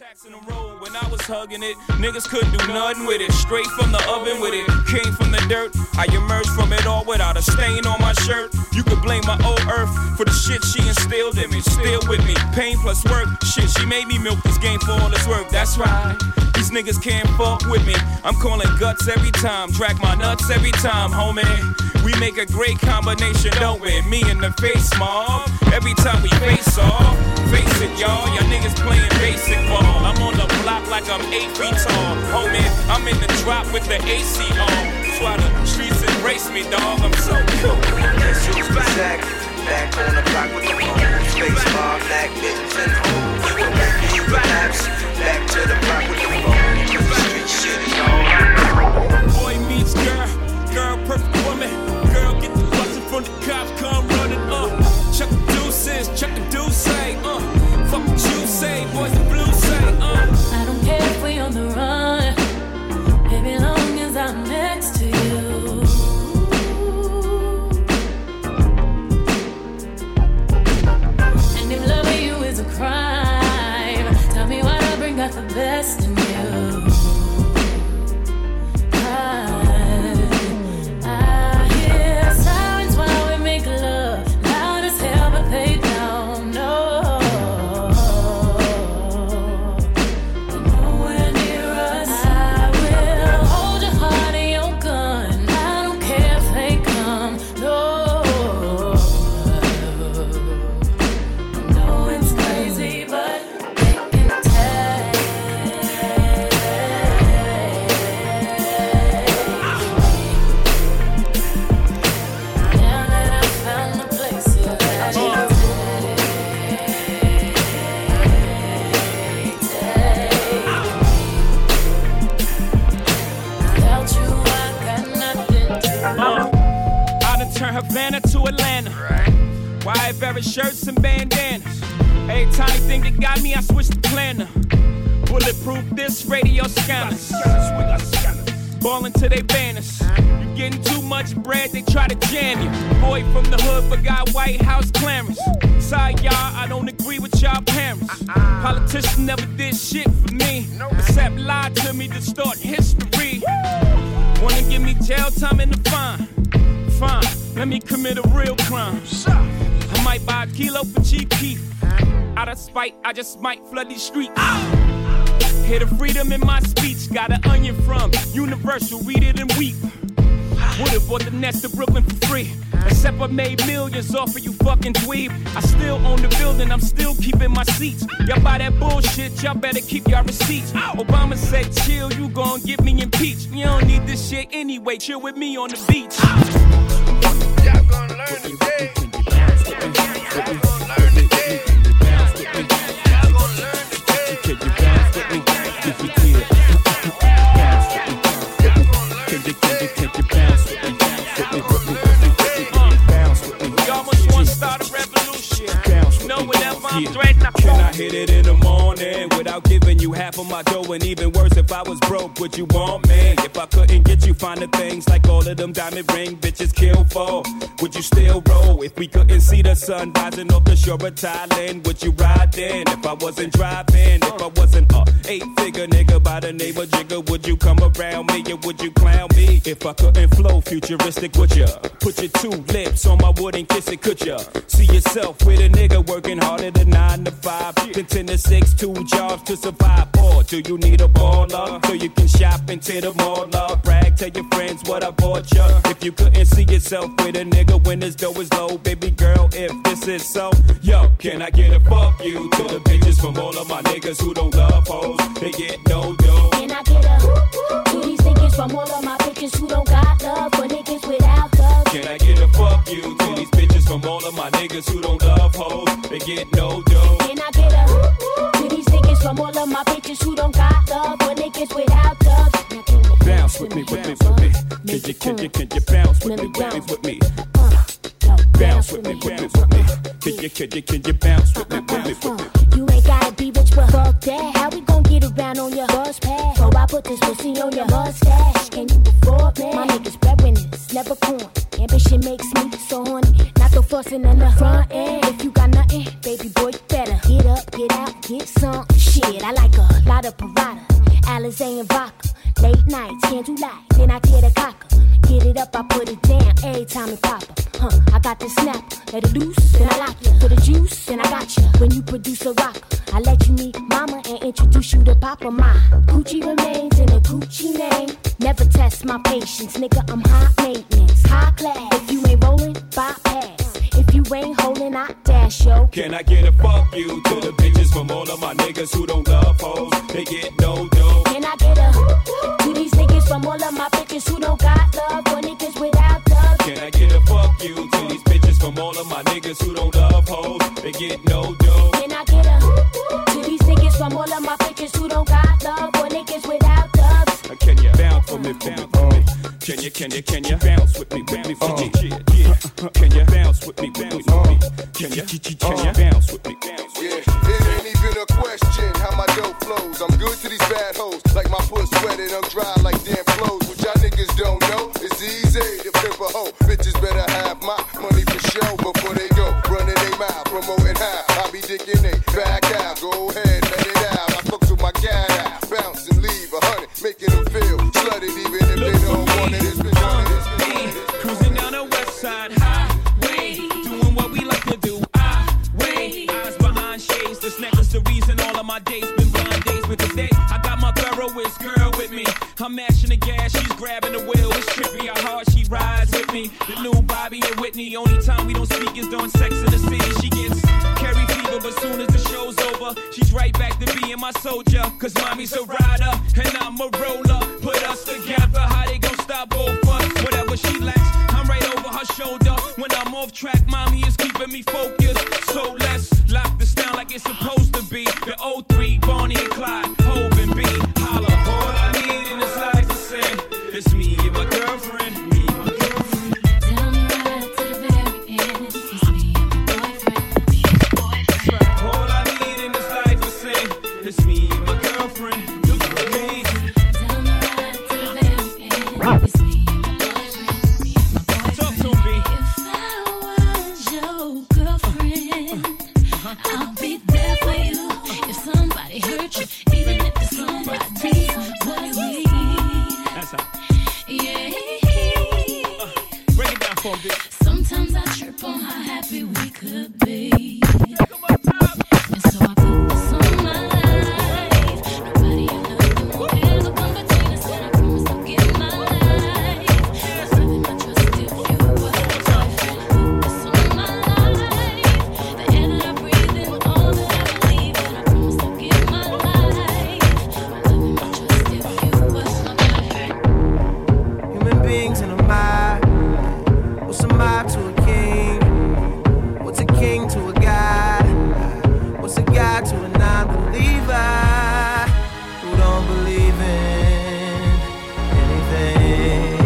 Tax in the road when I was hugging it. Niggas couldn't do nothing with it. Straight from the oven with it. Came from the dirt. I emerged from it all without a stain on my shirt. You could blame my old earth for the shit she instilled in me. Still with me. Pain plus work. Shit, she made me milk this game for all its worth. That's right. These niggas can't fuck with me. I'm calling guts every time. Track my nuts every time, homie. We make a great combination, don't we? Me in the face, mom. Every time we face off. Face it, y'all. Y'all niggas playing basic ball. I'm on the block like I'm 8 feet tall. Homie, I'm in the drop with the AC on. That's why the streets embrace me, dog. I'm so cool. That's you, Zach. Back on the block with the phone. Space bar, black bitches and hoes. We're back to you, perhaps. Back to the block with the phone. Street shit is on. Boy meets girl. Girl, perfect woman. Girl, get the bustin' from the cops. Come running up. Check the deuces. Check the deuce. Fuck what you say, boys the blue say, I don't care if we on the run, baby, long as I'm next to you. And if loving you is a crime, tell me why I bring out the best in you. I hear sirens while we make love, loud as hell, but they don't know. I wear shirts and bandanas. Every tiny thing that got me, I switched the planner. Bulletproof this radio scanners. Ballin' to they banners. You getting too much bread, they try to jam you. Boy from the hood forgot White House clamors. Sorry y'all, I don't agree with y'all parents. Politicians never did shit for me, except lie to me, distort history. Wanna give me jail time and a fine. Fine, let me commit a real crime. I might buy a kilo for cheap beef. Out of spite, I just might flood these streets. Hear the freedom in my speech. Got an onion from Universal, read it and weep. Would've bought the Nets to Brooklyn for free, except I made millions off of you fucking dweeb. I still own the building, I'm still keeping my seats. Y'all buy that bullshit, y'all better keep y'all receipts. Obama said chill, you gon' get me impeached. You don't need this shit anyway, chill with me on the beach. Y'all gonna learn today. Y'all gon' learn today. Y'all gon' learn today. Can you bounce with me? Did you hear? Bounce with me. Y'all gon' learn today. Can you bounce with me? Bounce with me. We almost wanna start a revolution. You know whenever I'm threatened, I can I hit it in the morning without giving you half of my dough? And even worse, if I was broke, would you want me? If I couldn't get you finer things like all of them diamond ring bitches kill for, would you still roll? If we couldn't see the sun rising off the shore of Thailand, would you ride then? If I wasn't driving, if I wasn't a 8-figure nigga by the name of Jigga, would you come around me or would you clown me? If I couldn't flow futuristic, would ya put your two lips on my wood and kiss it, could ya? See yourself with a nigga working harder than 9 to 5, than 10 to 6, 2 jobs to survive. Or do you need a baller so you can shop into the mall? Love, brag, tell your friends what I bought ya. If you couldn't see yourself with a nigga when his dough is low, baby girl, if this is so, yo, can I get a fuck you to the bitches from all of my niggas who don't love hoes? They get no dough. Can I get a whoop to these niggas from all of my bitches who don't got love for niggas without love? Can I get a fuck you to these bitches from all of my niggas who don't love hoes? They get no dough. Can I get a whoop to these niggas from all of my bitches who don't got love for niggas without love? Bounce with me, with me, with me. Can you bounce with me, with me, with me? Bounce with me, with me, with me. Can you bounce with me, with me, with me? You ain't gotta be rich, but fuck that. How we gon' get around on your bus pass? So I put this pussy on your mustache. Can you afford me? My niggas breadwinners, never corn. Ambition makes me so horny. Not the fussing in the front end. If you got nothing, baby boy, you better get up, get out, get some shit. I like a vodka, lot of Parada, Alizé and vodka. Late nights, candlelight, then I get a cocker. Get it up, I put it down, every time it pop up. I got this snap, let it loose, then I lock you. For the juice, then I got you. When you produce a rocker, I let you meet mama and introduce you to papa. My Gucci remains in a Gucci name. Never test my patience, nigga, I'm high maintenance, high class. If you ain't rolling, bypass. If you ain't holding, I dash, yo. Can I get a fuck you to the bitches from all of my niggas who don't love hoes? They get no dough. Can I get a to these niggas from all of my bitches who don't got love or niggas without love? Can I get a fuck you to these bitches from all of my niggas who don't love hoes? They get no dough. Can I get a to these niggas from all of my bitches who don't got love or niggas without love? Can you bounce for me, bounce for me? Can you bounce with me, for me? Yeah. Can you bounce with me, Can you bounce with me? Yeah, it ain't even a question how my dough flows. I'm good to these bad hoes, like my puss sweated, I'm dry like damn clothes. What y'all niggas don't know, it's easy to pimp a hoe. Bitches better have my money for show before they go. Running they mouth, promoting high. I be dicking they back out, go ahead, let it out. I fucks with my guy out, bounce and leave a hundred, making them feel slutted even if they don't want it. It's been on it. Cruising down the west side. My days been blind days, but today I got my thoroughest girl with me. I'm mashing the gas, she's grabbing the wheel. It's trippy how hard she rides with me. The new Bobby and Whitney. Only time we don't speak is during Sex in the City. She gets carry fever, but soon as the show's over, she's right back to being my soldier. Cause mommy's a rider and I'm a roller. Put us together, how they gon' stop both us? Whatever she lacks, I'm right over her shoulder. When I'm off track, mommy is keeping me focused. So let's lock this down like it's supposed to be. The O3, Bonnie and Clyde, Hov and B. Holla, all I need in this life to sin. It's me and my girlfriend. Sometimes I trip on how happy we could be. And so I put this on my life. Nobody I love the more there's a come between us. And I promise I'll give my life. Saving my trust if you were. I put this on my life. The air that I breathe and all that I believe. And I promise I'll give my life. Saving my trust if you were. My human beings in a mind. What's a mob to a king? What's a king to a god? What's a god to a non-believer who don't believe in anything?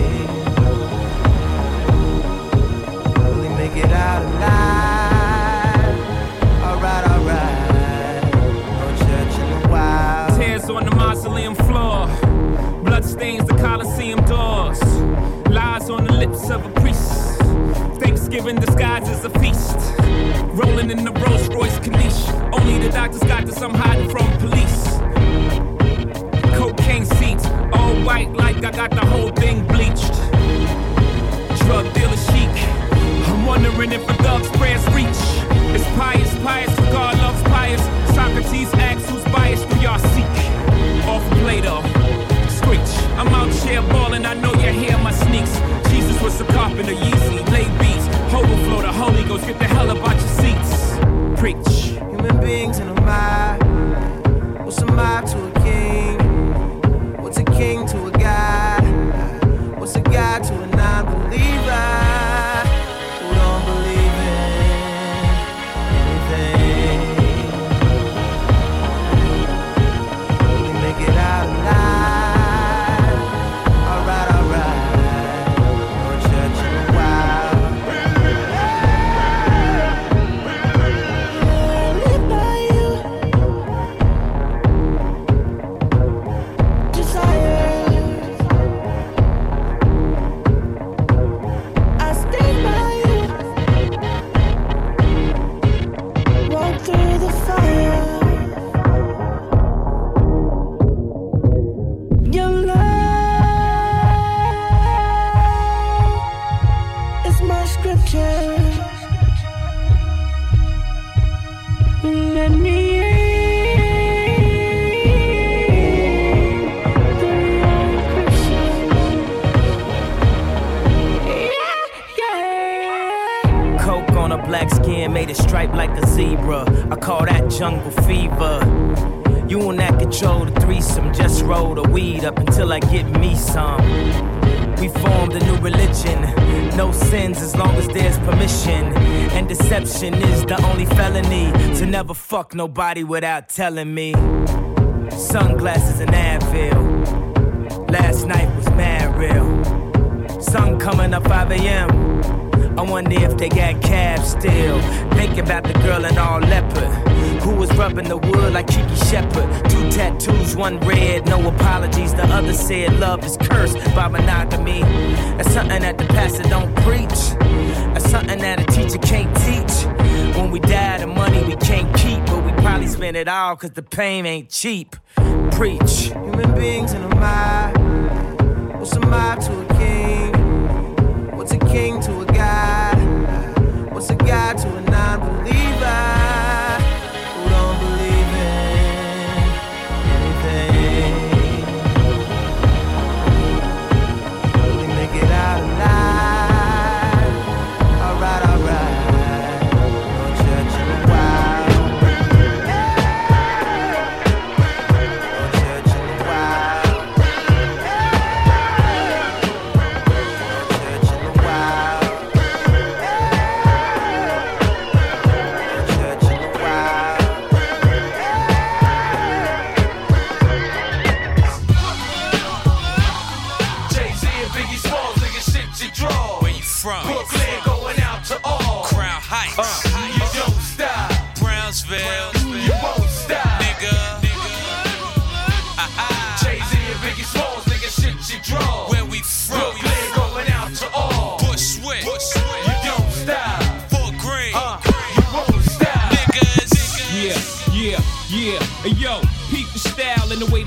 Will he make it out alive? Alright, no church in the wild. Tears on the mausoleum floor, blood stains the Colosseum doors, lies on the lips of a priest. Thanksgiving disguised as a feast. Rolling in the Rolls Royce Caniche. Only the doctors got this, I'm hiding from police. Cocaine seats, all white like I got the whole thing bleached. Drug dealer chic. I'm wondering if a thug's prayers reach. It's pious, God loves pious. Socrates asks who's biased, we are seek. Off Plato, screech. I'm out here balling, I know you hear my sneaks. Jesus was a carpenter, Yeezy, lay beats. Overflow the Holy Ghost, get the hell up out your seats. Preach. Human beings in a mob. What's a mob to a king? What's a king to a god? What's a god to a non-believer who don't believe in anything? Will he make it out alive? striped like a zebra. I call that jungle fever. You on that control, the threesome. Just roll the weed up until I get me some. We formed a new religion. No sins as long as there's permission. And deception is the only felony. To never fuck nobody without telling me. Sunglasses and Advil. Last night was mad real. Sun coming up 5 a.m. I wonder if they got calves still. Think about the girl in all leopard who was rubbing the wood like Kiki Shepard. 2 tattoos, 1 red, no apologies. The other said love is cursed by monogamy. That's something that the pastor don't preach. That's something that a teacher can't teach. When we die, the money we can't keep, but we probably spend it all cause the pain ain't cheap. Preach. Human beings in a mob. What's a mob to a king? What's a king to a God? What's a God to a non-believer who don't believe in anything? We make it out alive. Alright. Don't judge in a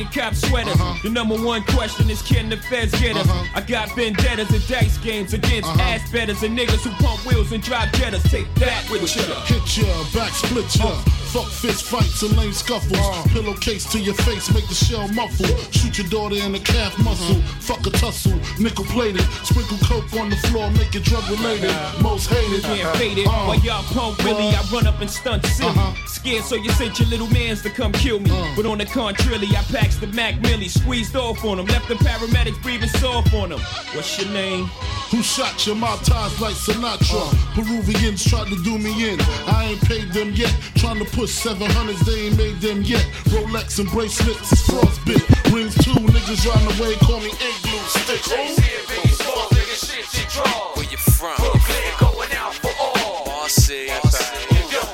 cap sweaters. The number one question is, can the feds get us? I got vendettas and dice games against ass betters and niggas who pump wheels and drive jettas. Take that with ya. Hit ya, back split ya. Fuck fist fights and lame scuffles. Pillowcase to your face, make the shell muffle. Shoot your daughter in the calf muscle. Fuck a tussle, nickel plated. Sprinkle coke on the floor, make it drug related. Most hated, faded. While y'all pump Billy, I run up and stunt silly. Scared, so you sent your little mans to come kill me. But on the contrary, I packed the Mac Millie, squeezed off on him, left the paramedics breathing soft on him. What's your name? Who shot your mob ties like Sinatra? Peruvians tried to do me in. I ain't paid them yet. Trying to push 700s, they ain't made them yet. Rolex and bracelets is frostbit. Rings too, niggas round the way call me igloo sticks. Jay-Z and Biggie Smalls, nigga, shit she draws. Where you from? Brooklyn going out for all. R.C. You don't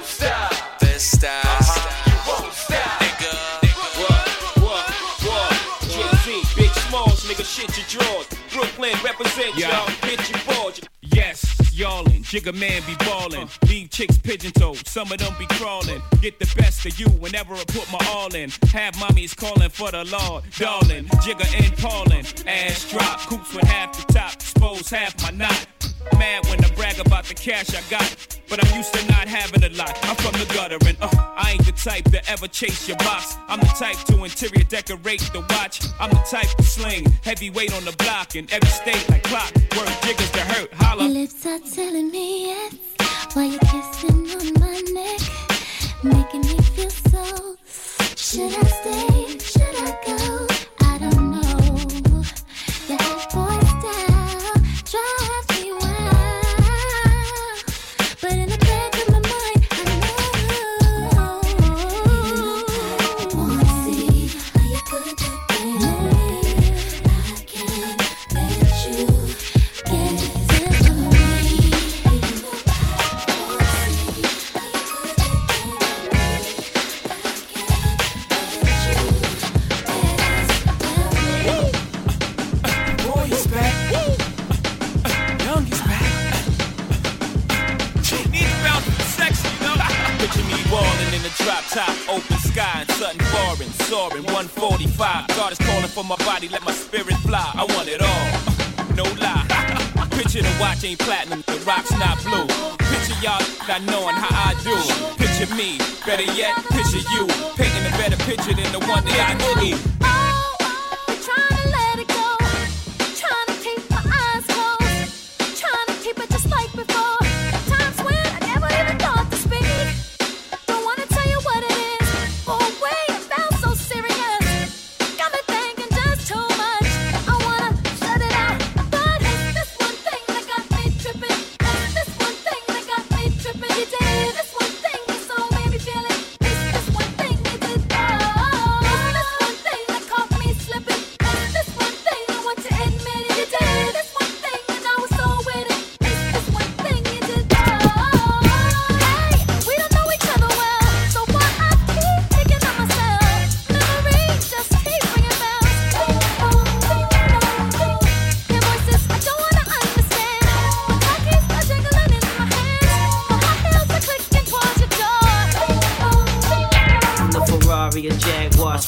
stop. Best style. You won't stop. Nigga. What? Jay-Z, Big Smalls, nigga, shit you draws. Brooklyn represent y'all, bitch you balls. Yes. Yallin', jigger man be ballin', leave chicks pigeon-toed, some of them be crawlin', get the best of you whenever I put my all in, have mommies callin' for the Lord, darling, jigger and pawlin', ass drop, coops with half the top, expose half my knot, mad when I brag about the cash I got, but I'm used to not having a lot, I'm from the gutter and I ain't the type to ever chase your box, I'm the type to interior decorate the watch, I'm the type to sling, heavyweight on the block, in every state like clockwork, jiggers that hurt, holla. Telling me yes, while you're kissing on my neck, making me feel so. Should I stay? Should I go? I don't know. That boy style drives me wild, but in the back of my mind, I know. I wanna see how you put that in. I can't let you get it. Ballin' in the drop top, open sky and something foreign, soaring 145. God is calling for my body, let my spirit fly. I want it all, no lie. Picture the watch ain't platinum, the rock's not blue. Picture y'all not knowing how I do. Picture me, better yet, picture you. Painting a better picture than the one that I knew. Trying to keep it just like before. Times when I never even thought to speak.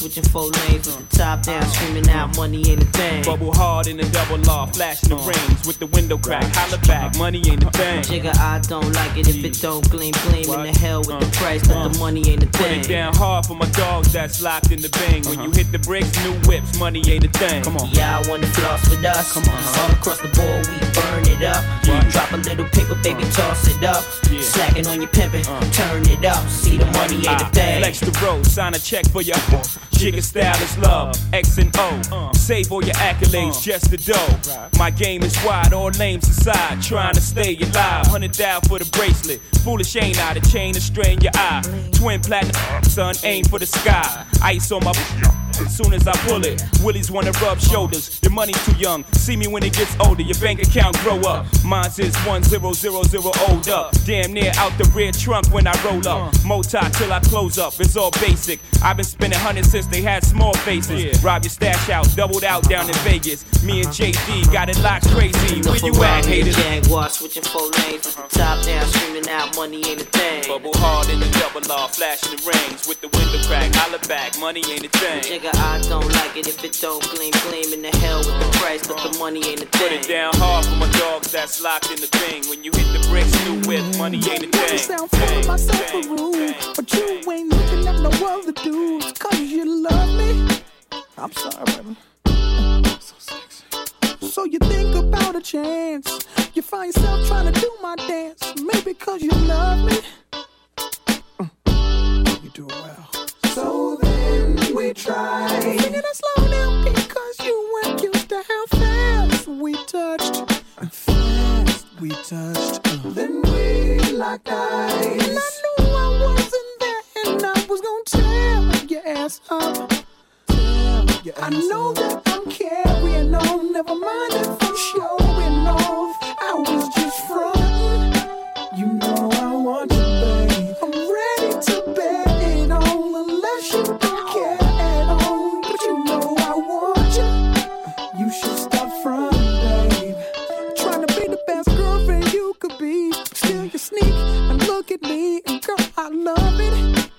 switching 4 lanes from the top down, screaming out money ain't a thing. Bubble hard in the double law, flash the rings with the window crack, holla back, money ain't a thing. Jigga, I don't like it if it don't gleam, gleam. In the hell with the price, but the money ain't a thing. Put it down hard for my dogs that's locked in the bang. When you hit the bricks, new whips, money ain't a thing. Come on, y'all wanna floss with us? Come on, all across the board we burn it up. Drop a little paper, baby, toss it up. Slacking on your pimpin', turn it up. See the money ain't a thing. Flex the road, sign a check for your Jigga style is love, X and O. Save all your accolades, just the dough. My game is wide, all names aside. Trying to stay alive, 100,000 for the bracelet. Foolish ain't I, the chain to strain your eye. Twin platinum, son, aim for the sky. Ice on my as soon as I pull it. Willies wanna rub shoulders, your money too young. See me when it gets older, your bank account grow up. Mine's is 1,000 old up. Damn near out the rear trunk when I roll up. Motai till I close up, it's all basic. I've been spending hundreds since they had small faces. Rob your stash out, doubled out down in Vegas. Me and JD got it locked crazy. Where you at, haters? Jaguar switching 4 lanes from the top down, screaming out money ain't a thing. Bubble hard in the double R, flashing the rings with the window crack, holla back, money ain't a thing. I don't like it if it don't gleam, gleam. In the hell with the price, but the money ain't a thing. Put it down hard for my dogs that's locked in the thing. When you hit the bricks, new whip, money ain't a thing. You sound full of myself a room, but you ain't looking at no other dudes. Cause you love me, I'm sorry, baby. So sexy. So you think about a chance, you find yourself trying to do my dance. Maybe cause you love me, you do it well. So then we tried. Singing it slow now because you weren't used to how fast we touched. Fast we touched. Then we locked eyes. And I knew I wasn't there and I was gonna tear your ass up. Your ass I know up. That I'm carrying on. Never mind if I'm showing off. I was just frontin'. You know I want you, babe. I'm ready to beg. You don't care at all, but you know I want you. You should stop from, babe. Trying to be the best girlfriend you could be. Still you sneak and look at me, and girl, I love it.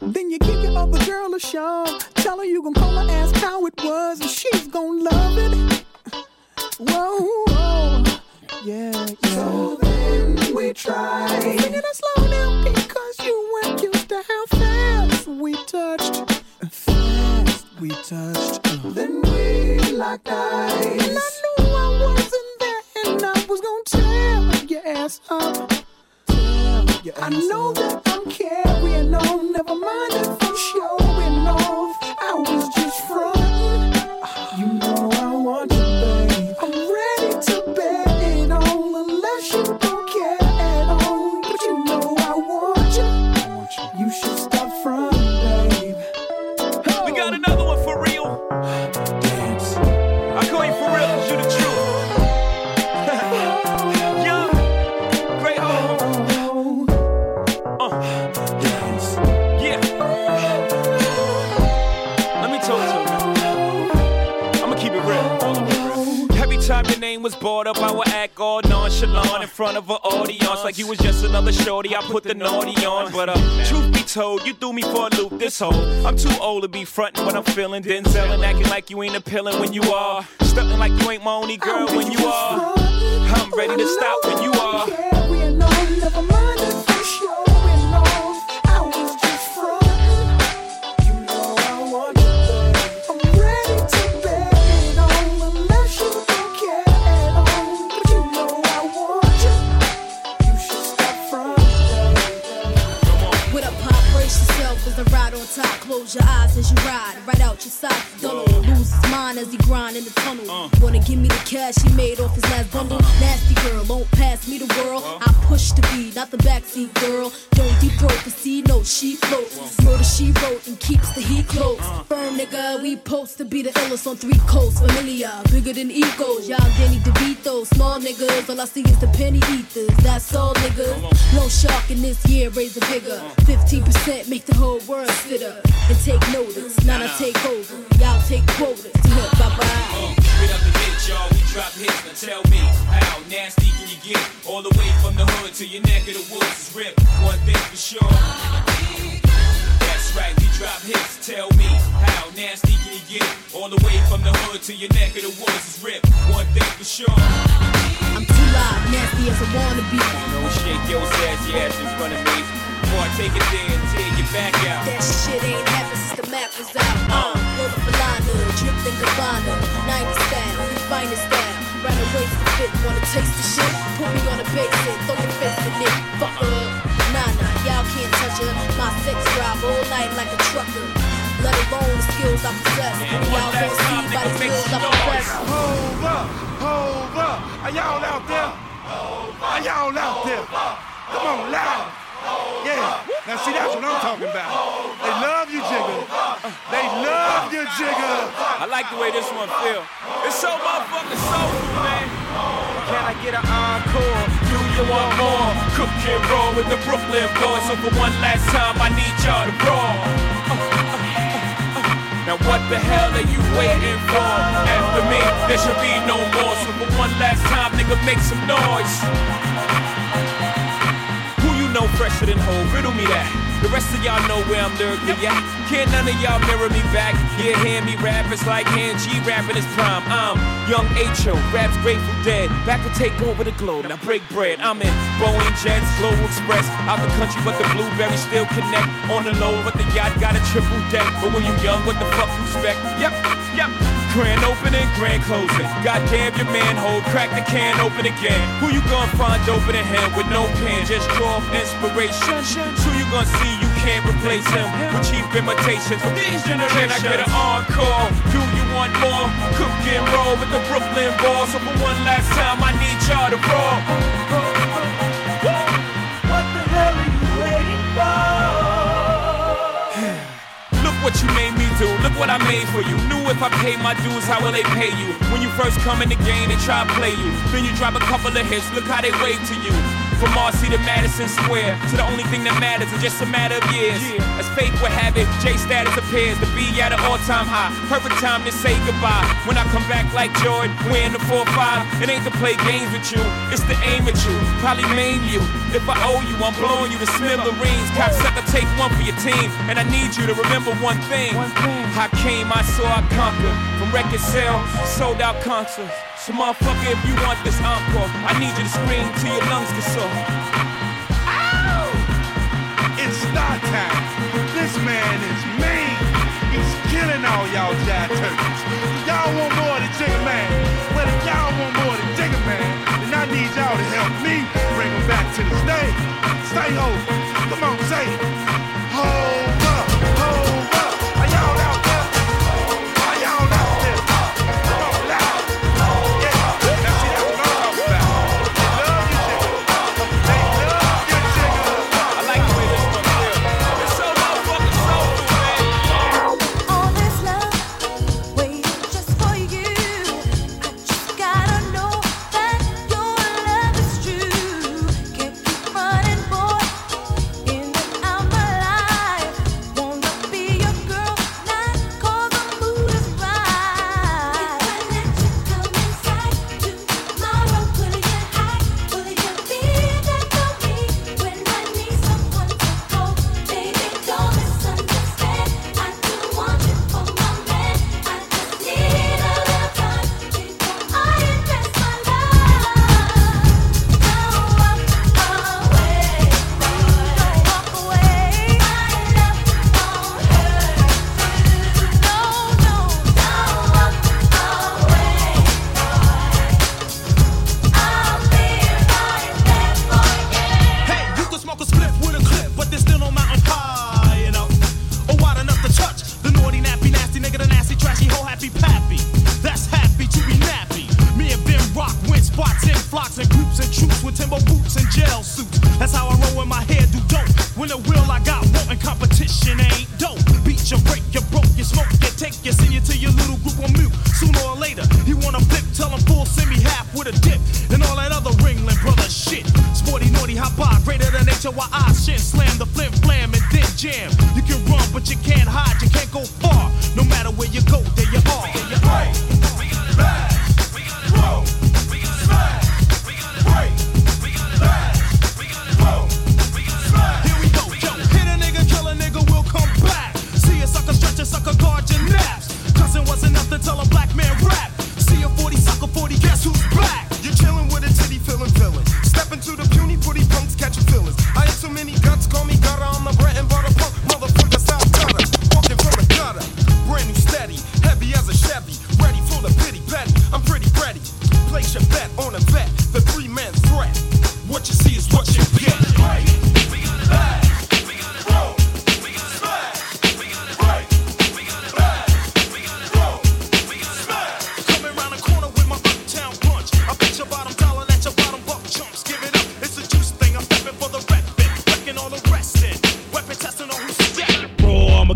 Then you give your other girl a shove. Tell her you gon' call her, ask how it was, and she's gon' love it. Whoa, whoa. Yeah, yeah. So then we tried. Singing it slow now because you weren't used to how fast we touched. Fast we touched. Then we locked eyes. And I knew I wasn't there and I was gonna tear your ass up. Your ass I know up. That I'm carrying on. Never mind if I'm showing off. I was just frontin'. You know I want you, babe. I'm ready to beg. You don't care at all, but you know I want you. You should stop from, babe. Oh. We got another one for real. Dance. I call you for real cause you the truth. Young, great home. Dance. Yeah. Let me talk to you. I'ma keep it real. All the way real. Every time your name was brought up, I would act all nonchalant in front of an audience like you was just another shorty. I put the naughty on, but truth be told, you threw me for a loop this whole. I'm too old to be frontin' when I'm feelin', then sellin', actin' like you ain't appealing when you are, stuntin' like you ain't my only girl when you are. I'm ready to stop when you are. Never mind if I'm showing off. I was just frontin'. You know I want you, babe. I'm ready to beg it on unless you don't care. As I ride on top, close your eyes as you ride, right out your socks, don't lose his mind as he grind in the tunnel, wanna give me the cash he made off his last bundle, nasty girl, won't pass me the world, I push the beat, not the backseat girl, don't deep throat to see, no, she floats, murder she wrote and keeps the heat close, firm nigga, we post to be the illest on 3 coasts, familiar, bigger than egos, y'all Danny DeVito, small niggas, all I see is the penny ethers, that's all niggas, no shark in this year, raise a bigger, 15% make the whole world sit up and take notice. Now I take over. Y'all take quotas. Bye bye. Straight up the bitch, y'all. We drop hits. Now tell me how nasty can you get? All the way from the hood to your neck of the woods is ripped. One thing for sure. Tell me how nasty can you get? All the way from the hood to your neck of the woods is ripped. One thing for sure, I'm too loud, nasty as I wanna be. No shake your sassy ass in front of me. Before I take it there and tear your back out. That shit ain't happened since the map was out. Roll up a liner, dripped in Gabbana. 90 style, the finest style. Right away to the fit, wanna taste the shit? Put me on a basement, throw your face in it. Fuck up. Nah, y'all can't touch her. My sex drive all night like a trucker. Let alone the skills I possess. And y'all don't see by the skills I possess. Hold up, hold up. Are y'all out there? Are y'all out there? Come on, loud. Yeah. Now see, that's what I'm talking about. They love you, Jigga. They love you, Jigga. I like the way this one feels. It's so motherfucking soulful, man. Can I get an encore? Do you want more? Cook and roll with the Brooklyn boys. So for one last time, I need y'all to roll. Now what the hell are you waiting for? After me, there should be no more. So for one last time, nigga, make some noise. Who you know fresher than whole? Riddle me that. The rest of y'all know where I'm lurking, yeah. Can't none of y'all mirror me back. Yeah, hear me rap, it's like hand G rapping his prime. I'm young H.O., raps Grateful Dead. Back to take over the globe, now break bread. I'm in Boeing Jets, Global Express. Out the country, but the blueberries still connect. On the low, but the yacht got a triple deck. But when you young, what the fuck you expect? Yep. Grand opening, grand closing. Goddamn your manhole, crack the can open again. Who you gonna find open in hand with no pen? Just draw inspiration. Who you gonna see? You can't replace him with cheap imitations from these generations. Can I get an encore? Do you want more? Cook and roll with the Brooklyn boys. So for one last time, I need y'all to roll. What the hell are you waiting for? Look what you made me do. Look what I made for you. Knew if I paid my dues, how will they pay you? When you first come in the game, they try to play you. Then you drop a couple of hits. Look how they wave to you. From Marcy to Madison Square, to the only thing that matters is just a matter of years. Yeah. As fate would have it, J status appears to be at an all-time high. Perfect time to say goodbye. When I come back like Jordan, we're in the 4-5. It ain't to play games with you, it's to aim at you. Probably maim you. If I owe you, I'm blowing you to smithereens. Cop sucker, take one for your team. And I need you to remember one thing. I came, I saw, I conquered. From record sales, sold out concerts. So motherfucker, if you want this encore, I need you to scream till your lungs get sore. Ow! It's start time. This man is mean. He's killing all y'all jive turkeys. Y'all want more than Jigga Man. Well, if y'all want more than Jigga Man, then I need y'all to help me bring him back to the stage. Stay home. Come on, say it. Hold up, hold up. Are y'all out there? Are y'all out there? Come on, loud.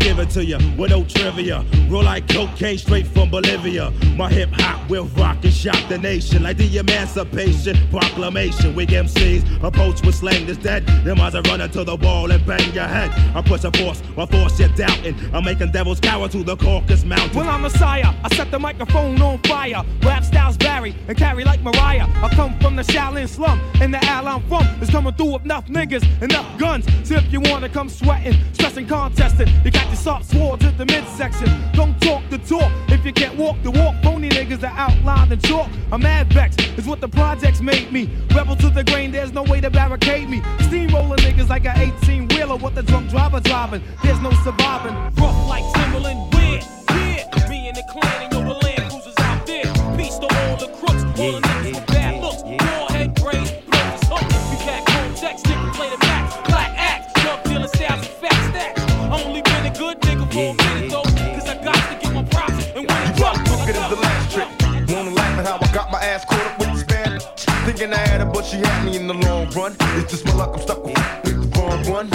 give it to you with no trivia. Roll like cocaine straight from Bolivia. My hip hop will rock and shock the nation like the Emancipation Proclamation. Weak MCs approach with slang that's dead. Them eyes are running to the wall and bang your head. I push a force, I force your doubting. I'm making devils cower to the Caucasus Mountain. Well, I'm Messiah, I set the microphone on fire. Rap styles vary and carry like Mariah. I come from the Shaolin slum, and the alley I'm from is coming through with enough niggas, enough guns. So if you wanna come sweating, stressing, contesting, you got your soft swords at the midsection. Don't talk the talk if you can't walk the walk. Phony niggas are outlined and chalk. I'm mad vexed, is what the projects made me. Rebel to the grain, there's no way to barricade me. Steamroller niggas like an 18-wheeler, what the drunk driver driving, there's no surviving. Rough like Timberland, weird, yeah. Me and the clan and your land cruisers out there. Peace to all the crooks, all the niggas with bad looks. Warhead braids, blood is hooked. We got cold decks, niggas play the backs. Black acts, drug dealing styles and fat stacks. I only been a good nigga for a minute though, cause I got to get my props and when it's up. Look at the last trick. Wanna laugh at how I got my ass caught up with this band. Thinking I had her, but she had me in the long run. It's just my luck, I'm stuck with the wrong one.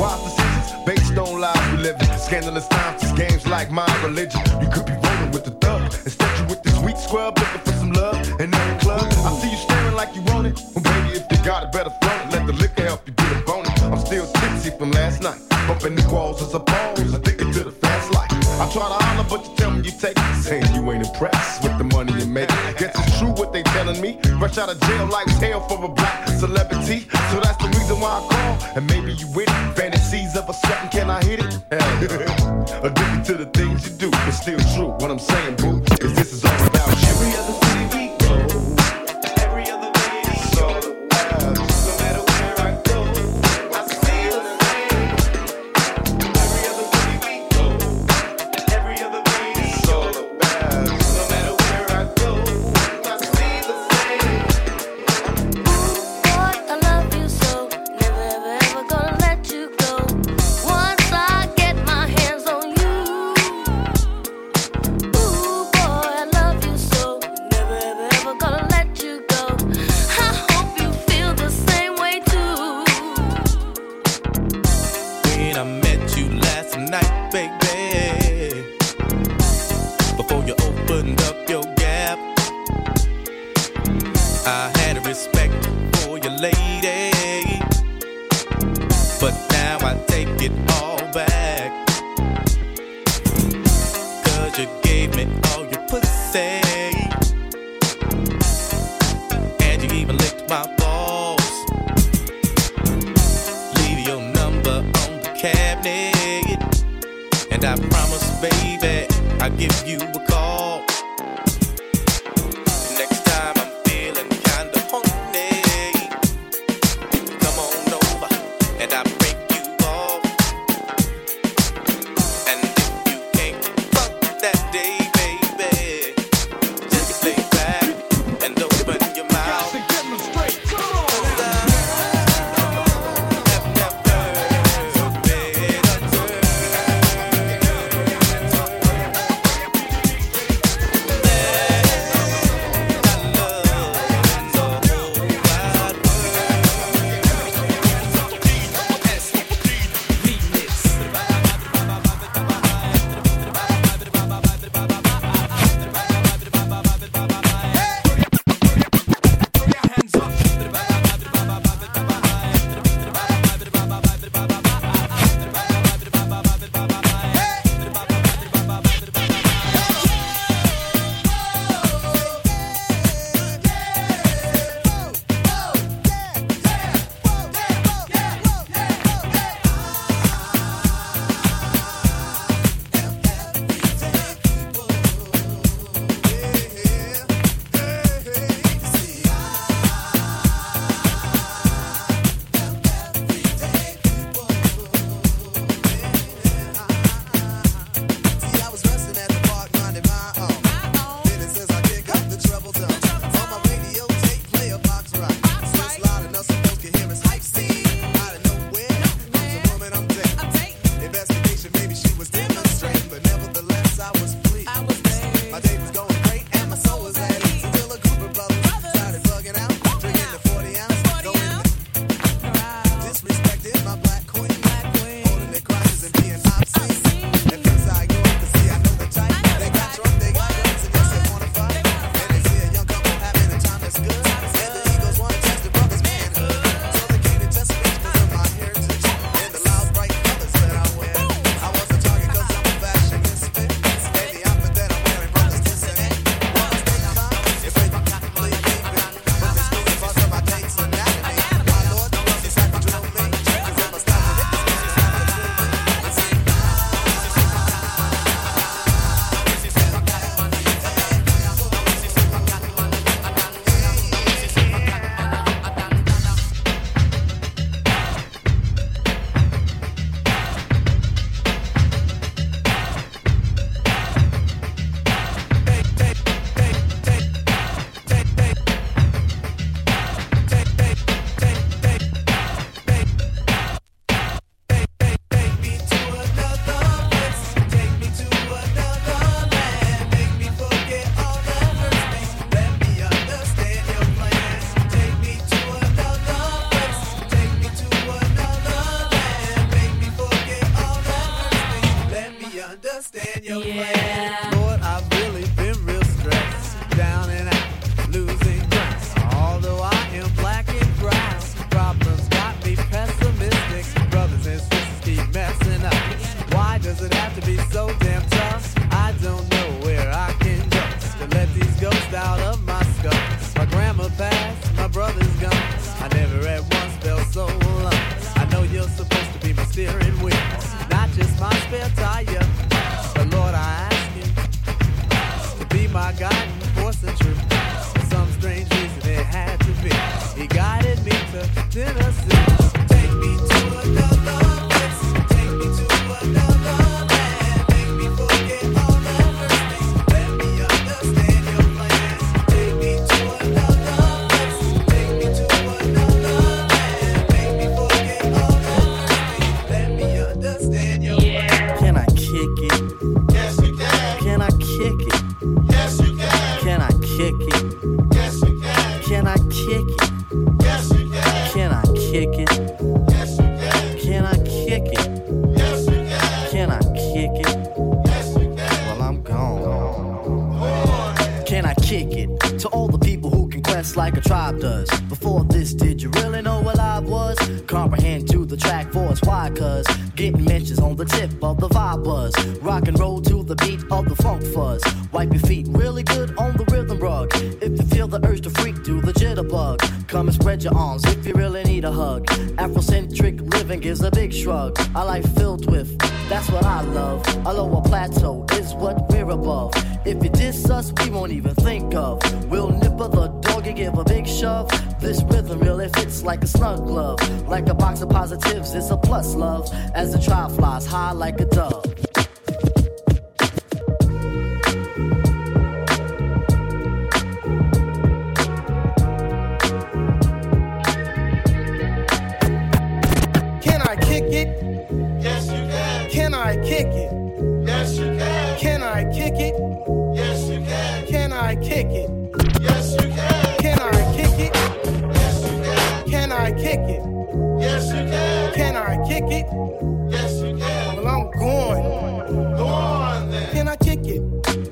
Wise decisions based on lives we live in. Scandalous times, these games like my religion. You could be rolling with the thug, instead you with this weak scrub looking for some love in every club. I see you staring like you want it. Well, baby, if you got it, better throw it. Let the liquor help you get a bone. I'm still tipsy from last night. Bumping these walls as a balls, addicted to the fast life. I try to holler, but you tell me you take it. Saying you ain't impressed with the money you make. Guess it's true what they telling me. Rush out of jail like hell for a black celebrity. So that's the reason why I call. And maybe you with it. Fantasies of a sudden, can I hit it? Addicted to the things you do. It's still true. What I'm saying, boo, is this is all about you. Every other city we go. your plan. Lord, I've really been real stressed, down and out, losing grass. Although I am black and brass, problems got me pessimistic. Brothers and sisters keep messing up. Why does it have to be so damn tough? I don't know where I can go to let these ghosts out of my skull. My grandma passed, my brother's gone. I never at once felt so alone. I know you're supposed to be my steering wheel, not just my spare tire. But Lord, I ask you to be my guiding force and truth. For some strange reason it had to be. He guided me to Tennessee. Take me to another place. Take me to another. Like a tribe does. Before this, did you really know what I was? Comprehend to the track force, why? Cuz getting mentions on the tip of the vibe buzz. Rock and roll to the beat of the funk fuzz. Wipe your feet really good on the rhythm rug. If you feel the urge to freak, do the jitterbug. Come and spread your arms if you really need a hug. Afrocentric living gives a big shrug. A life filled with, that's what I love. A lower plateau is what we're above. If you diss us, we won't even think of. We'll nipper the dog and give a big shove. This rhythm really fits like a snug glove. Like a box of positives, it's a plus love. As the trial flies high like a dove. Can I kick it? Yes, you can. Can I kick it? Yes, you can. Can I kick it? Yes, you can. Can I kick it? Yes, you can. Can I kick it? Yes, you can. Can I kick it? Yes, you can. Can I kick it? Yes, you can. Well, I'm going. Go on then. Can I kick it?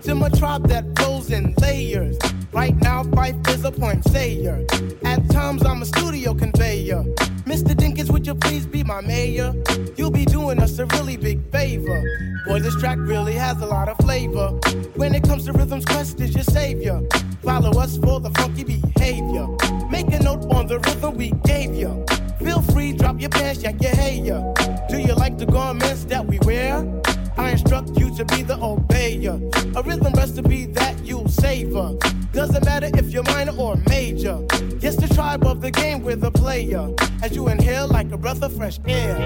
To my tribe that flows in layers. Right now, Fife is a point sayer. At times, I'm a studio conveyor. Mr. Dinkins, would you please be my mayor? You'll be doing us a really big favor. Boy, this track really has a lot of flavor. When it comes to rhythms, Quest is your savior. Follow us for the funky behavior. Make a note on the rhythm we gave you. Feel free, drop your pants, yank your hair. Do you like the garments that we wear? I instruct you to be the obeyer. A rhythm recipe that you'll savor. Doesn't matter if you're minor or major. Yes, the tribe of the game with a player. As you inhale like a breath of fresh air.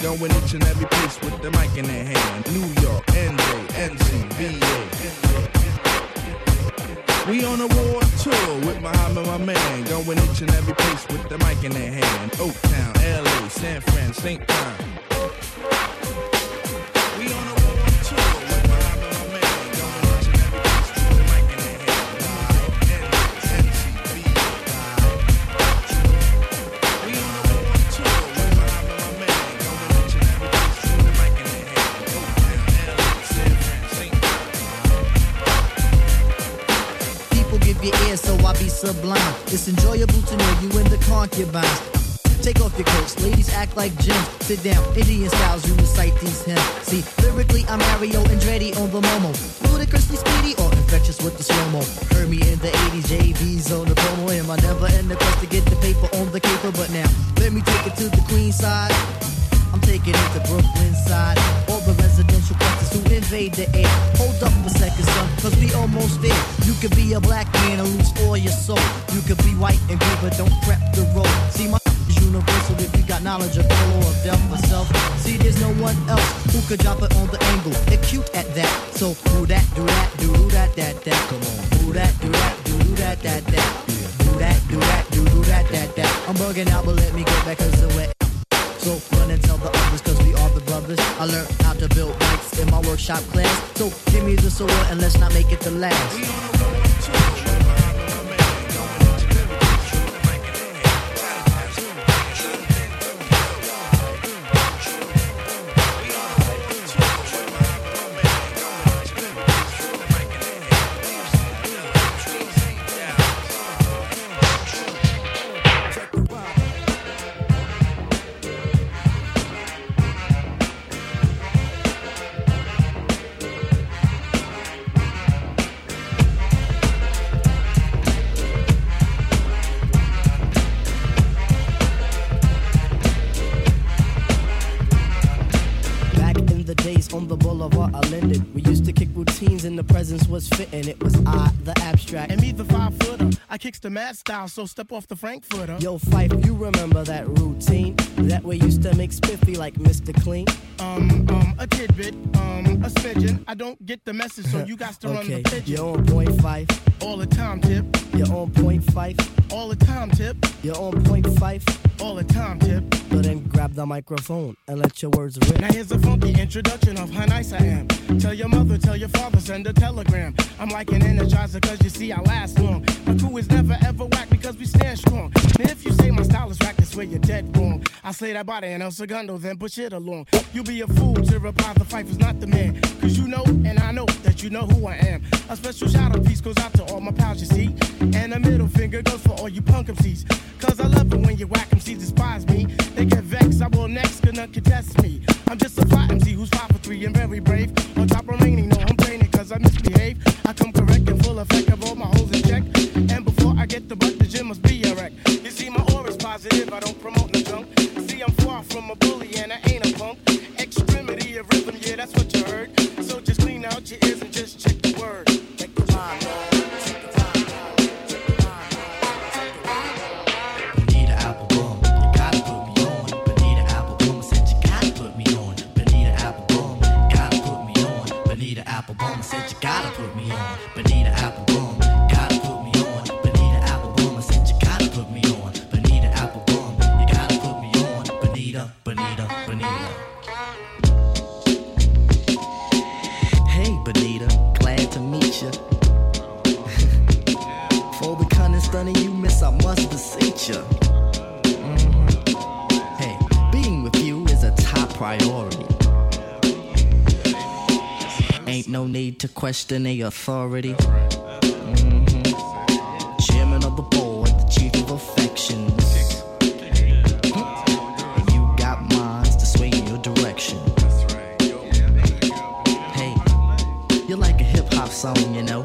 Going each and every place with the mic in their hand. New York, NJ, NC, VA. We on a war tour with Muhammad, my man. Going each and every place with the mic in their hand. Oaktown, LA, San Fran, St. John. We on a war tour with Muhammad, my man. Going each and every place with the mic in their hand. Your ear, so I be sublime. It's enjoyable to know you in the concubines. Take off your coats, ladies act like gems. Sit down, Indian styles, you recite these hymns. See, lyrically I'm Mario Andretti on the Momo. Ludicrously speedy or infectious with the slow-mo. Heard me in the 80s, JV's on the promo. Am I never in the quest to get the paper on the caper? But now, let me take it to the Queens side. I'm taking it to Brooklyn side. All the residential classes who invade the air. Hold up a second, son, cause we almost there. You could be a black man and lose all your soul. You could be white and blue, but don't prep the road. See, my is you universal if you got knowledge of hell or of death or self. See, there's no one else who could drop it on the angle. They're cute at that. So do that, do that, that, that. Come on, do that, that, that. Do that, do that, do that, that, that. I'm bugging out, but let me get back 'cause the way. So run and tell the others, 'cause we are the brothers. I learned how to build bikes in my workshop class. So give me the sword and let's not make it the last. Was fitting, it was I, the abstract, and me, the 5-footer. I kicks the mad style, so step off the Frankfurter. Yo, Fife, you remember that routine that we used to make spiffy like Mr. Clean? A tidbit, a spidgin. I don't get the message, so you got to okay. Run the pigeon. You're on point, Fife. All the time, Tip. You're on point, Fife. All the time, Tip. You're on point, Fife. All the time, Tip. So then grab the microphone and let your words rip. Now here's a funky introduction of how nice I am. Tell your mother, tell your father, send a telegram. I'm like an energizer, 'cause you see I last long. My crew is never ever whack because we stand strong. Now if you say my style is whack, that's where you're dead wrong. I slay that body and El Segundo, then push it along. You'll be a fool to reply the Fife is not the man, 'cause you know and I know that you know who I am. A special shout out piece goes out to all my pals, you see. And a middle finger goes for all you punk MCs, 'cause I love it when you whack MCs despise me. They get vexed, I will next, gonna contest me. I'm just a fly MC who's 5'3" and very brave. On top remaining, no, I'm training 'cause I misbehave. I come correct and full effect of all my holes in check. And before I get the butt, the gym must be a wreck. You see, my aura's positive, I don't promote no junk. See, I'm far from a bully and I ain't a punk. Extremity of rhythm, yeah, that's what you heard. So just clean out your ears and just check the word. Take the time, take the time. Applebum said you gotta put me on. Bonita Applebum, gotta put me on. Bonita Applebum, I said you gotta put me on. Bonita Applebum, you gotta put me on. Bonita, Bonita, Bonita. Hey Bonita, glad to meet ya. For the kind of stunning you miss, I must beseech ya. Hey, being with you is a top priority. Ain't no need to question the authority. Mm-hmm. Chairman of the board, the chief of affections. Mm-hmm. You got minds to sway in your direction. Hey, you're like a hip-hop song, you know.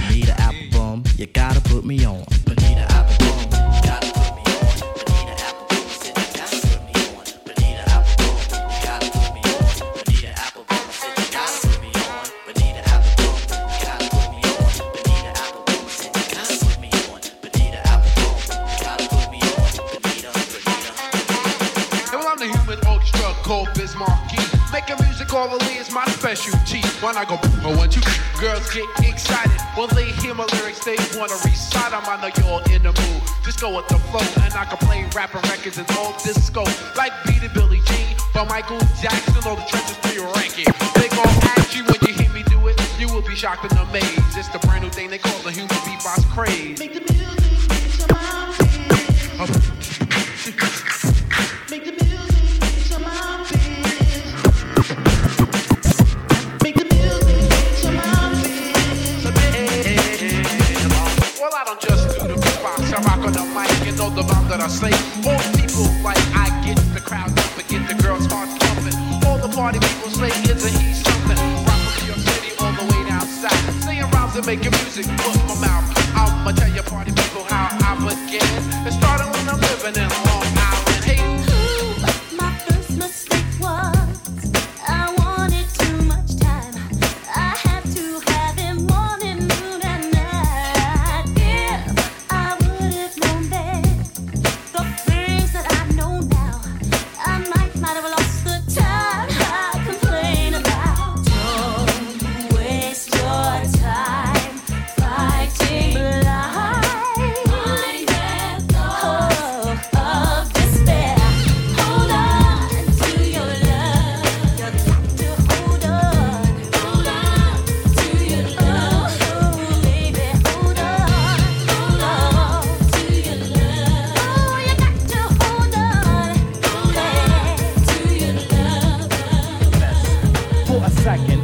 Bonita Applebum, you gotta put me on. Bonita Applebum, you gotta put me on. Bonita Applebum, sit down, put me on. Bonita Applebum, you gotta put me on. Is making music orally is my specialty. When I go, I want you. Girls get excited when they hear my lyrics. They wanna recite 'em. I know you're in the mood. Just go with the flow, and I can play rapping records and old disco, like Beat It, Billie Jean, by Michael Jackson. All the trenches to your ranking. They gon' ask you when you hear me do it. You will be shocked and amazed. It's the brand new thing they call the human beatbox craze. Make the music reach your mind. Make the music. The bomb that I slay, all people like I get the crowd up and get the girls' hearts pumping. All the party people say is a he's something. Rock from New York City all the way down south, saying rhymes and making music with my mouth. I'ma tell your party people how I began. It started when I'm living in Long Island. Hey, ooh, my first mistake was I wanted too much time. I had to have it morning, noon, and night. If I would have known that.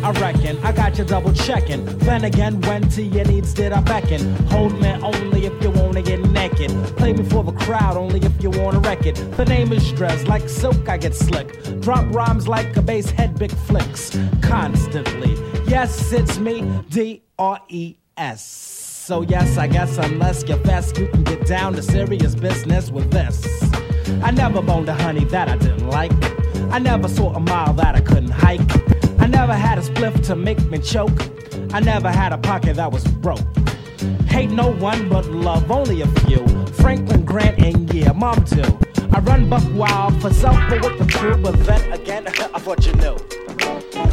I reckon I got you double checking. Then again, when to your needs did I beckon? Hold me only if you wanna get naked. Play me for the crowd only if you wanna wreck it. The name is Dress, like silk I get slick. Drop rhymes like a bass head, big flicks constantly. Yes, it's me, D-R-E-S. So yes, I guess unless you're fast, you can get down to serious business with this. I never boned a honey that I didn't like. I never saw a mile that I couldn't hike. I never had a spliff to make me choke. I never had a pocket that was broke. Hate no one but love only a few. Franklin Grant and yeah, Mom too. I run buck wild for self but with the crew. But then again, I thought you knew.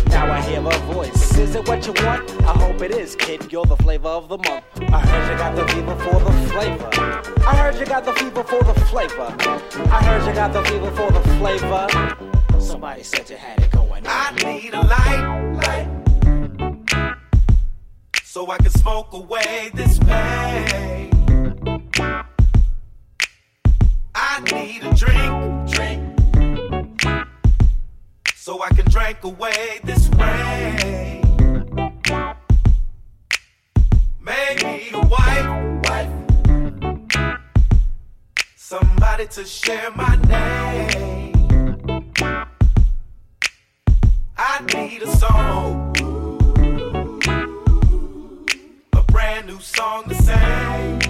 Now I hear her voice. Is it what you want? I hope it is, kid. You're the flavor of the month. I heard you got the fever for the flavor. I heard you got the fever for the flavor. I heard you got the fever for the flavor. Somebody said you had it going on. I need a light, so I can smoke away this pain. I need a drink. So I can drink away this rain. Maybe a wife, somebody to share my name. I need a song, a brand new song to sing.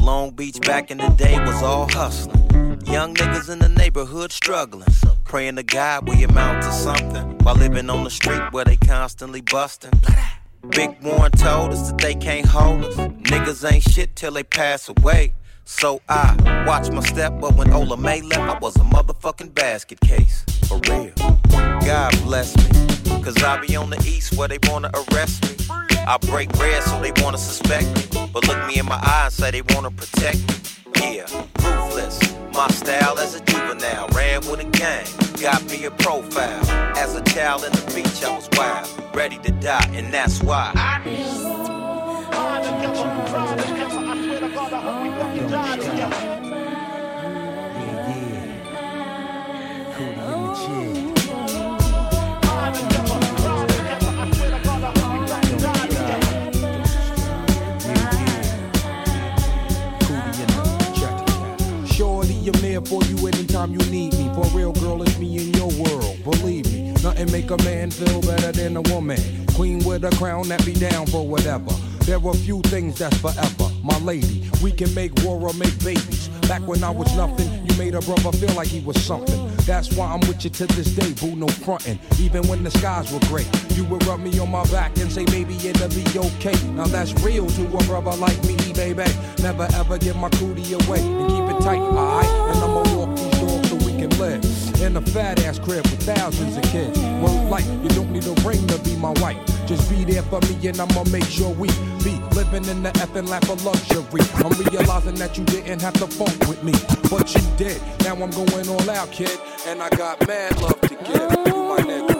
Long Beach back in the day was all hustling. Young niggas in the neighborhood struggling, praying to God we amount to something, while living on the street where they constantly busting. Big Warren told us that they can't hold us. Niggas ain't shit till they pass away. So I watched my step, but when Ola May left, I was a motherfucking basket case. For real. God bless me, cause I be on the east where they wanna arrest me. I break bread so they wanna suspect me, but look me in my eye and say they wanna protect me. Yeah, ruthless. My style as a juvenile, ran with a gang, got me a profile. As a child in the beach, I was wild, ready to die, and that's why I need I'm there for you anytime you need me. For real, girl, it's me in your world. Believe me, nothing make a man feel better than a woman. Queen with a crown that be down for whatever. There are few things that's forever. My lady, we can make war or make babies. Back when I was nothing, you made a brother feel like he was something. That's why I'm with you to this day, boo, no frontin'. Even when the skies were gray, you would rub me on my back and say, baby, it'll be okay. Now that's real to a brother like me, baby. Never ever give my cootie away and keep it tight, alright? And I'ma walk these dogs so we can live in a fat-ass crib with thousands of kids. Well, like, you don't need a ring to be my wife. Just be there for me and I'ma make sure we be living in the effing lap of luxury. I'm realizing that you didn't have to fuck with me, but you did. Now I'm going all out, kid, and I got mad love to give you, my nigga.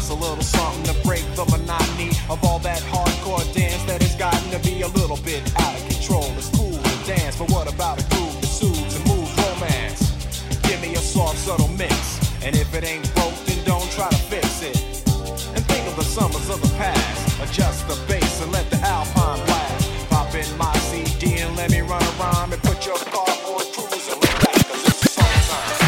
A little something to break the monotony of all that hardcore dance that has gotten to be a little bit out of control. It's cool to dance, but what about a groove that soothes and moves romance? Give me a soft, subtle mix, and if it ain't broke, then don't try to fix it. And think of the summers of the past. Adjust the bass and let the alpine blast. Pop in my CD and let me run around and put your car on cruise and look back, cause it's summertime.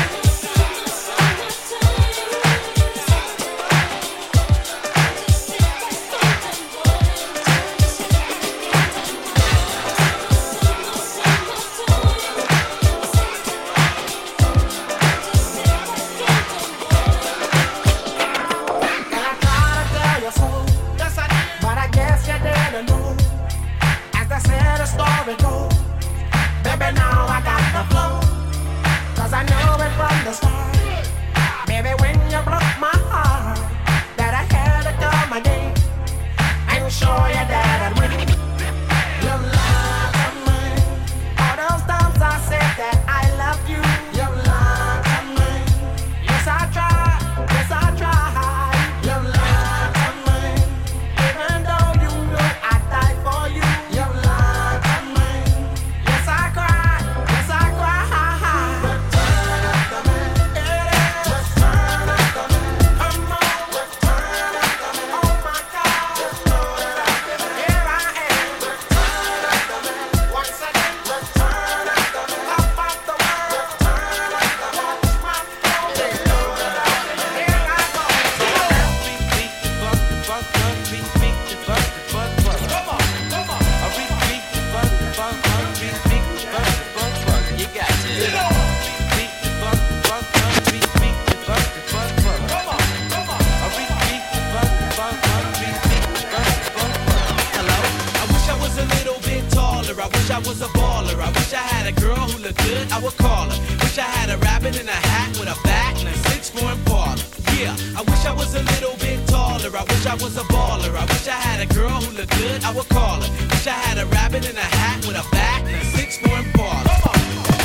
wish I was a baller. I wish I had a girl who looked good, I would call her. Wish I had a rabbit in a hat with a bat and a 6'4" baller. Yeah, I wish I was a little bit taller. I wish I was a baller. I wish I had a girl who looked good, I would call her. Wish I had a rabbit in a hat with a bat and a 6'4" baller.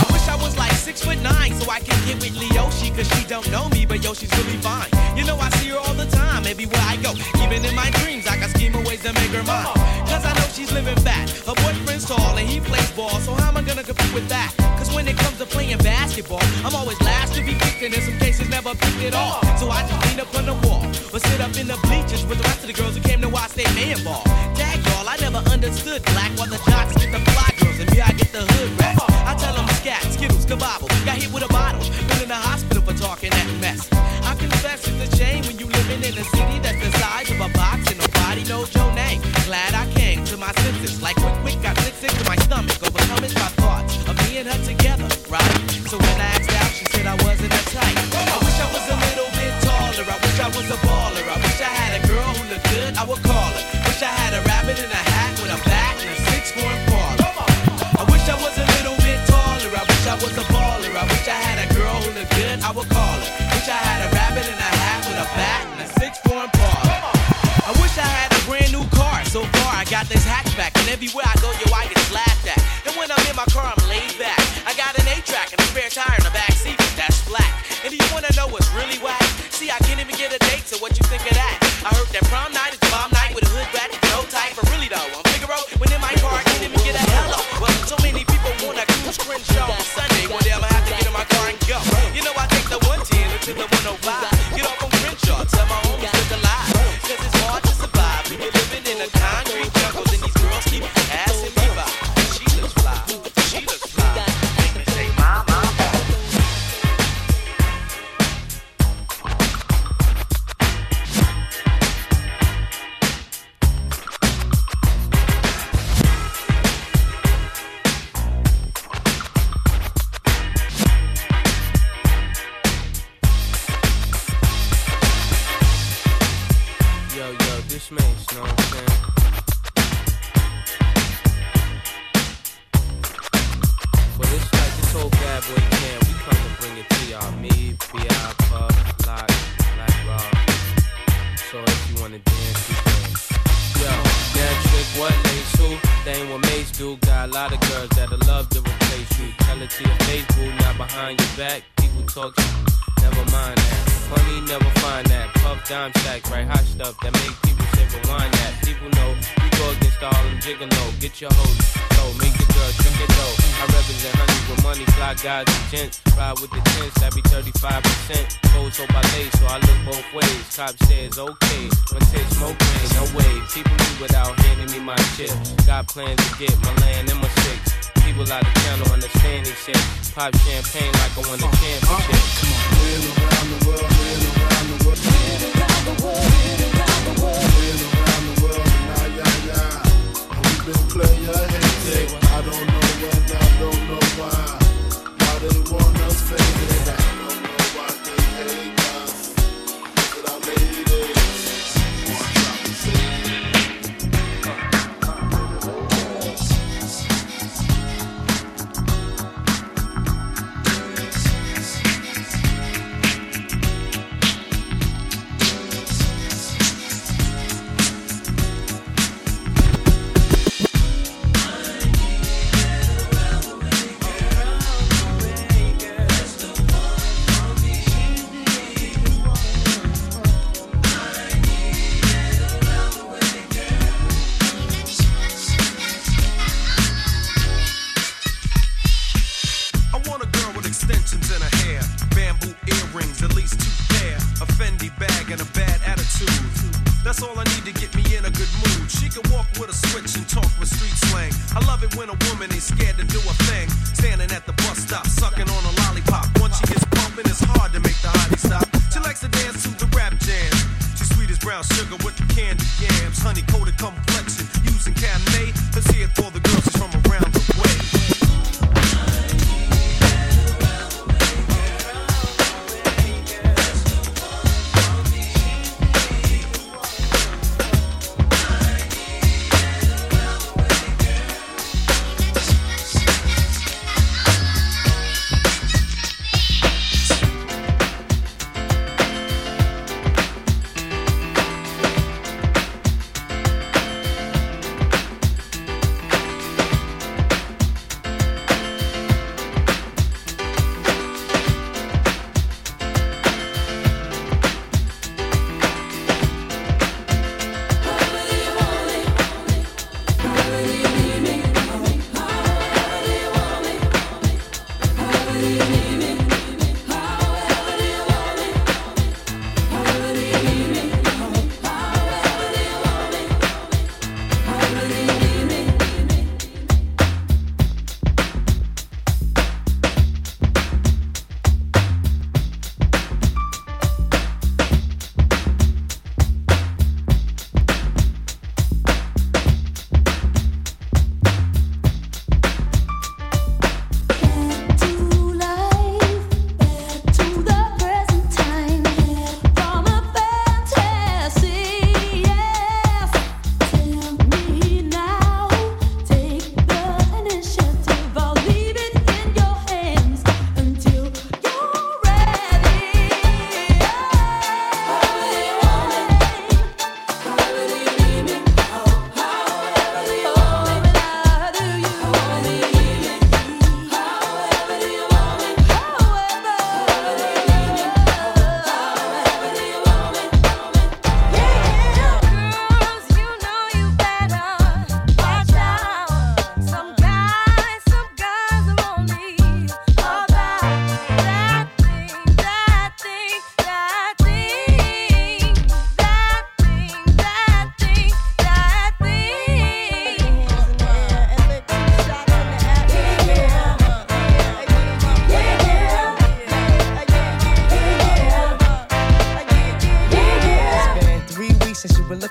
I wish I was like 6'9" so I could get with Leoshi, cause she don't know me, but yo, she's really fine. You know I see her all the time, everywhere I go. Even in my dreams, I can scheme a ways to make her mine. Cause I know she's living fat. Her boyfriend's tall and he plays ball, so how am I gonna compete with that? Cause when it comes to playing basketball, I'm always last to be picked, and in some cases never picked at all. So I just lean up on the wall or sit up in the bleachers with the rest of the girls who came to watch their man ball. Tag y'all, I never understood black, while the jocks get the fly girls and me, I get the hood rats. I tell them scat, skittles, kabobble, got hit with a bottle, been in the hospital for talking that mess. I confess it's a shame when you living in a city that's the size of a box and nobody knows your name. Glad I came to my senses, like quick, got sick to my stomach, overcoming my thoughts of me and her together, right? So when I asked out, she said I wasn't her type. I wish I was a little bit taller, I wish I was a baller, I wish I had a girl who looked good, I would call her. Wish I had a rabbit in a hat with a bat and a 6'4" baller. I wish I was a little bit taller, I wish I was a baller, I wish I had a girl who looked good, I would call her. Wish I had a rabbit in a hat with a bat and a 6'4" baller. I wish I had a brand new car, so far I got this hatchback, and everywhere I go, yo, I get laughed at. And when I'm in my car, I'm laid back. I got an 8-track and a spare tire in the back seat, that's flat. And do you wanna know what's really whack? See, I can't even get a date, so what you think of that? I heard that prom night is bomb night with a hood rat, no type, but really though, I'm Figaro. When in my car, I can't even get a hello. Well, so many people wanna cruise Crenshaw on Sunday, one day I'ma have to get in my car and go. You know, I take the 110 until the 105, get off on Crenshaw, tell my homies it's a lie. Cause it's hard to survive when you're living in a concrete jungle, and these girls keep asking me by. She looks fly. Make me say, mama. Yo, this makes no sense. Your hoes, so make the girl drink it though. I represent honey with money, fly guys and gents. Ride with the gents, that be 35%. Goes so by late, so I look both ways. Cop says okay, when tits smoke, ain't no way. People do without handing me my chips. Got plans to get my land and my six. People out of town don't understand these shit. Pop champagne like I won the championship. Come on, man around the world, man around the world, man around the world, man around the world, man around the world, nah, yeah, yeah. Been playing hectic. I don't know when, I don't know why. Why they want us faded? I don't know why they hate us. But I made it. One drop of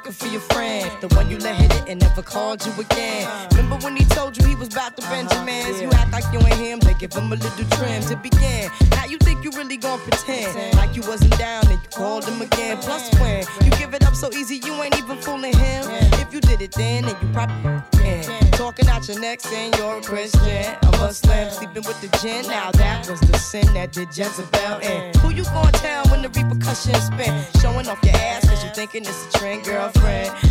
pocket for your friend, the one you let hit it and never called you again. Remember when he told you he was about to Benjamins? Yeah. You act like you ain't him, they give him a little trim to begin. Now you think you really gon' pretend like you wasn't down and you called him again. Plus when you give it up so easy, you ain't even fooling him. If you did it then you probably can. Talking out your neck saying you're a Christian, a Muslim, sleeping with the jinn. Now that was the sin that did Jezebel in. Who you gon' tell when the repercussions spin? Showing off your ass cause you thinking it's a trend, girlfriend.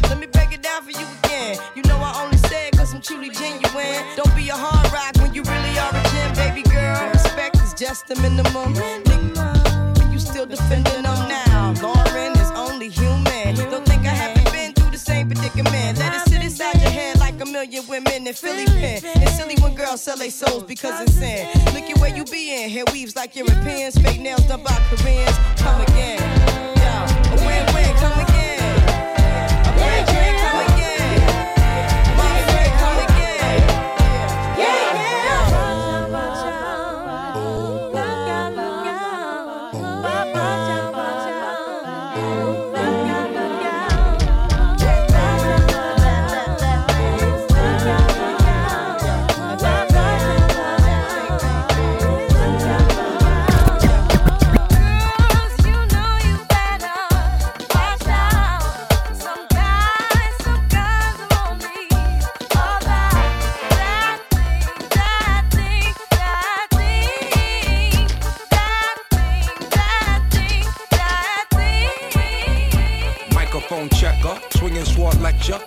Let me break it down for you again. You know I only say it cause I'm truly genuine. Don't be a hard rock when you really are a gem, baby girl. Respect is just the minimum. Nigga, you still defending them now. Lauren is only human. Don't think I haven't been through the same predicament. Let it sit inside your head like a million women in Philly pen. It's silly when girls sell their souls because it's sin. Look at where you be in. Hair weaves like Europeans. Fake nails done by Koreans. Come again. Yo, a win-win. Come again.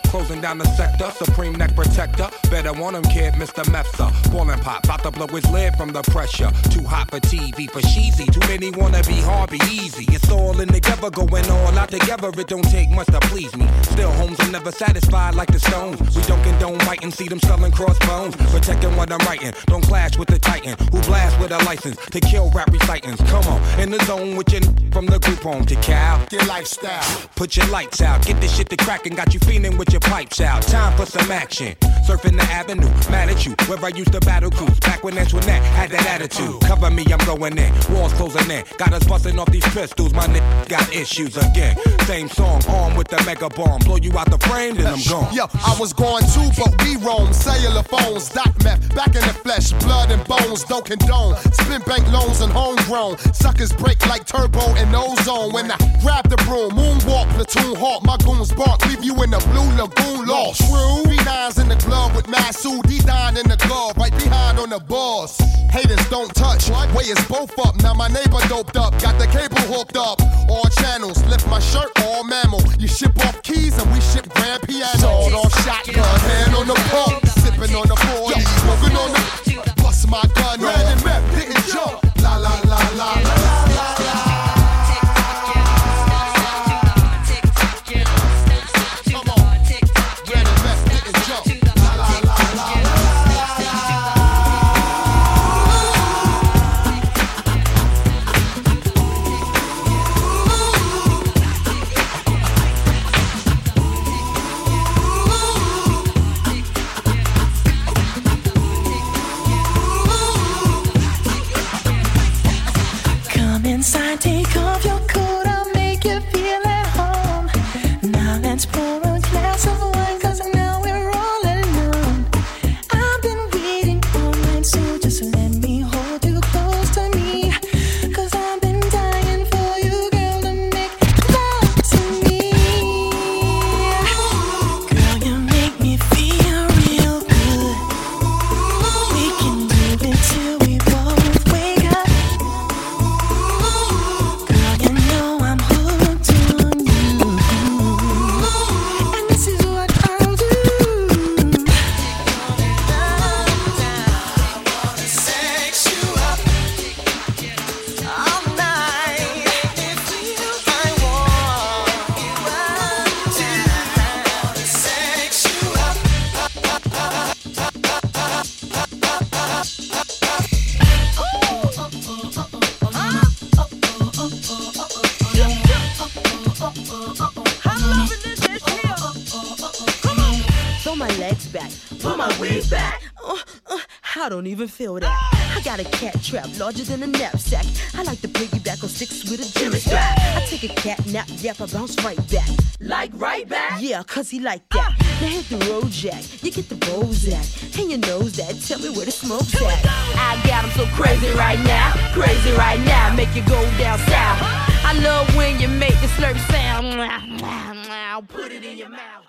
Closing down the sector, supreme neck protector. Better want him, kid, Mr. Messer. Ballin' pop, about to blow his lid from the pressure. Too hot for TV, for cheesy. Too many wanna be hard, be easy. It's all in together, going all out together. It don't take much to please me. Still, homes, I'm never satisfied like the Stones. We don't condone biting, see them selling crossbones. Protecting what I'm writing, don't clash with the titan who blast with a license to kill rap recitants. Come on, in the zone with your from the group home to Cal. Your lifestyle, put your lights out, get this shit to crackin', got you fiending with your pipes out. Time for some action. Surfing the avenue, mad at you. Where I used to battle cruise, back when Antoinette had that attitude. Cover me, I'm going in. Walls closing in. Got us busting off these pistols. My nigga got issues again. Same song, armed with the mega bomb. Blow you out the frame, then I'm gone. Yo, I was gone too, but we roam. Cellular phones, doc meth, back in the flesh. Blood and bones, don't condone. Spin bank loans and homegrown. Suckers break like turbo and ozone. When I grab the broom, moonwalk, platoon hawk. My goons bark, leave you in the blue lagoon lost. True. B9s in the glove with Masu, D-Dine in the glove, right behind on the bars. Haters don't touch, way is both up. Now my neighbor doped up, got the cable hooked up. All channels, lift my shirt, all mammal. You ship off keys and we ship grand piano. Sold off shotgun, hand on the pump, sipping on the 40, smoking on the... Bust my gun, ran and map, didn't jump. La la la la la la la. Inside, take off your coat, I'll make you feel at home. Now let's pour a glass of wine, cause now we're all alone. I've been waiting all night, so just let me hold you close to me. Cause I've been dying for you, girl, to make love to me. Girl, you make me feel real good. We can do it till we both wake up. I don't even feel that. I got a cat trap larger than a knapsack. I like to piggyback on sticks with a jimmy strap. I take a cat nap, yep, I bounce right back. Like right back? Yeah, cause he like that. Now hit the road, Jack, you get the Bozak. And you knows that, tell me where the smoke's at. I got him so crazy right now, make you go down south. I love when you make the slurp sound. Put it in your mouth.